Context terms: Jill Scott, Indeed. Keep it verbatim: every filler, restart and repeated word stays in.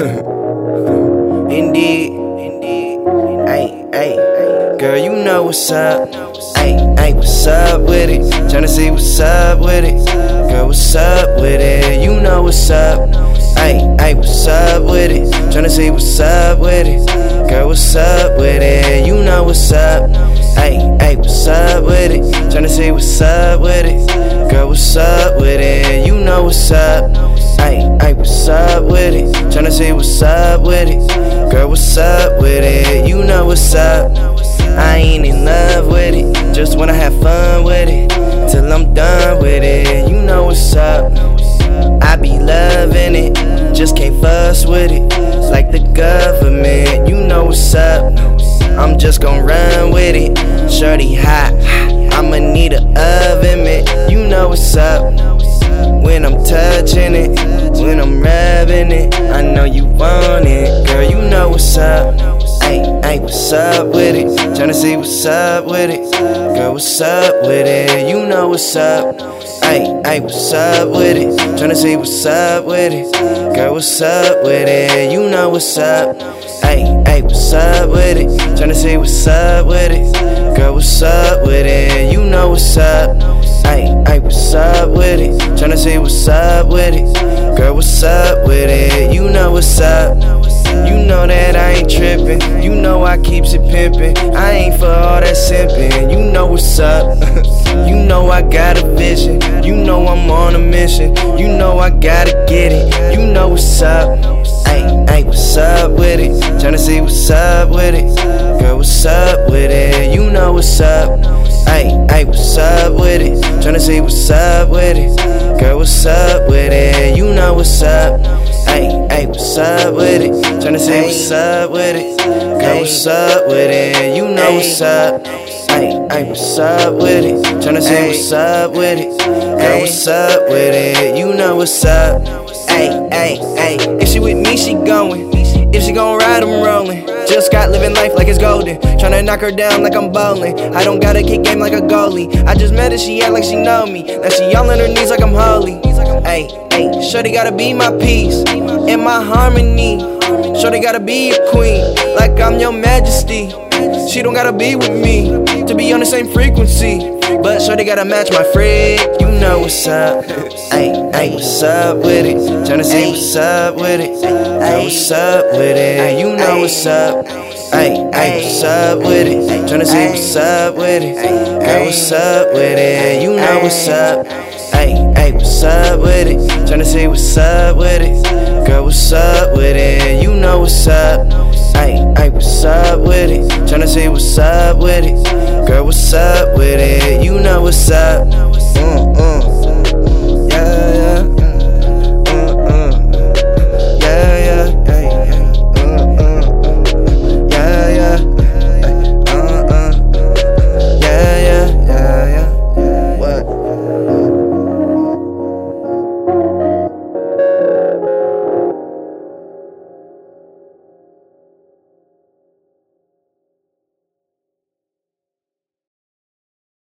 Indeed, indeed, ay, ay, girl, you know what's up. Ay, ay, what's up with it? Tryna see what's up with it. Girl, what's up with it? You know what's up. Ay, ay, what's up with it? Tryna see what's up with it. Girl, what's up with it? You know what's up. Ay, ay, what's up with it? Tryna see what's up with it. Girl, what's up with it? You know what's up. Ay, ay, what's up with it? Tryna see what's up with it. Girl, what's up with it? You know what's up. I ain't in love with it, just wanna have fun with it, till I'm done with it. You know what's up. I be loving it, just can't fuss with it, like the government. You know what's up. I'm just gon' run with it. Shorty hot, I'ma need a oven mitt. You know what's up. When I'm touching it, when I'm rubbing it, I know you want it. Girl, you know what's up. Ay, ay, what's up with it? Tryna see what's up with it. Girl, what's up with it? You know what's up. Ay, ay, what's up with it? Tryna see what's up with it. Girl, what's up with it? You know what's up. Ay, ay, what's up with it? Tryna see what's up with it. Girl, what's up with it? You know what's up. Ay, ay, what's up with it? Tryna see what's up with it. Girl, what's up with it? You know what's up. You know that I ain't trippin'. You know I keeps it pimpin'. I ain't for all that simpin'. You know what's up. You know I got a vision. You know I'm on a mission. You know I gotta get it. You know what's up. Ay, ay, what's up with it? Tryna see what's up with it. Girl, what's up with it? You know what's up. Ay, ay, what's up with it? Tryna see what's up with it. Girl, what's up with it? You know what's up. Ay, ay, what's up with it? Tryna see what's up with it. Girl, what's up with it? You know what's up. Ay, ay, what's up with it? Tryna see what's up with it. Girl, what's up with it? You know what's up. Ay, ay, ay. If she with me, she going. If she gon' ride, I'm rollin'. Jill Scott living life like it's golden. Tryna knock her down like I'm bowling. I don't got a kick game like a goalie. I just met her, she act like she know me. Now she all on her knees like I'm holy. Ay, ay, shorty gotta be my peace and my harmony. Shorty gotta be a queen, like I'm your majesty. She don't gotta be with me to be on the same frequency. But shorty gotta match my freak. You know what's up. Ay, ay, what's up with it? Tryna see what's up with it. Girl, what's up with it? You know what's up. Ay, ay, what's up with it? Tryna see what's up with it. Girl, what's up with it? You know what's up. Ay, ay, what's up with it? Tryna see what's up with it. Girl, what's up with it? You know what's up. Ay, ay, what's up with it? Tryna see what's up with it. Girl, what's up with it? You know.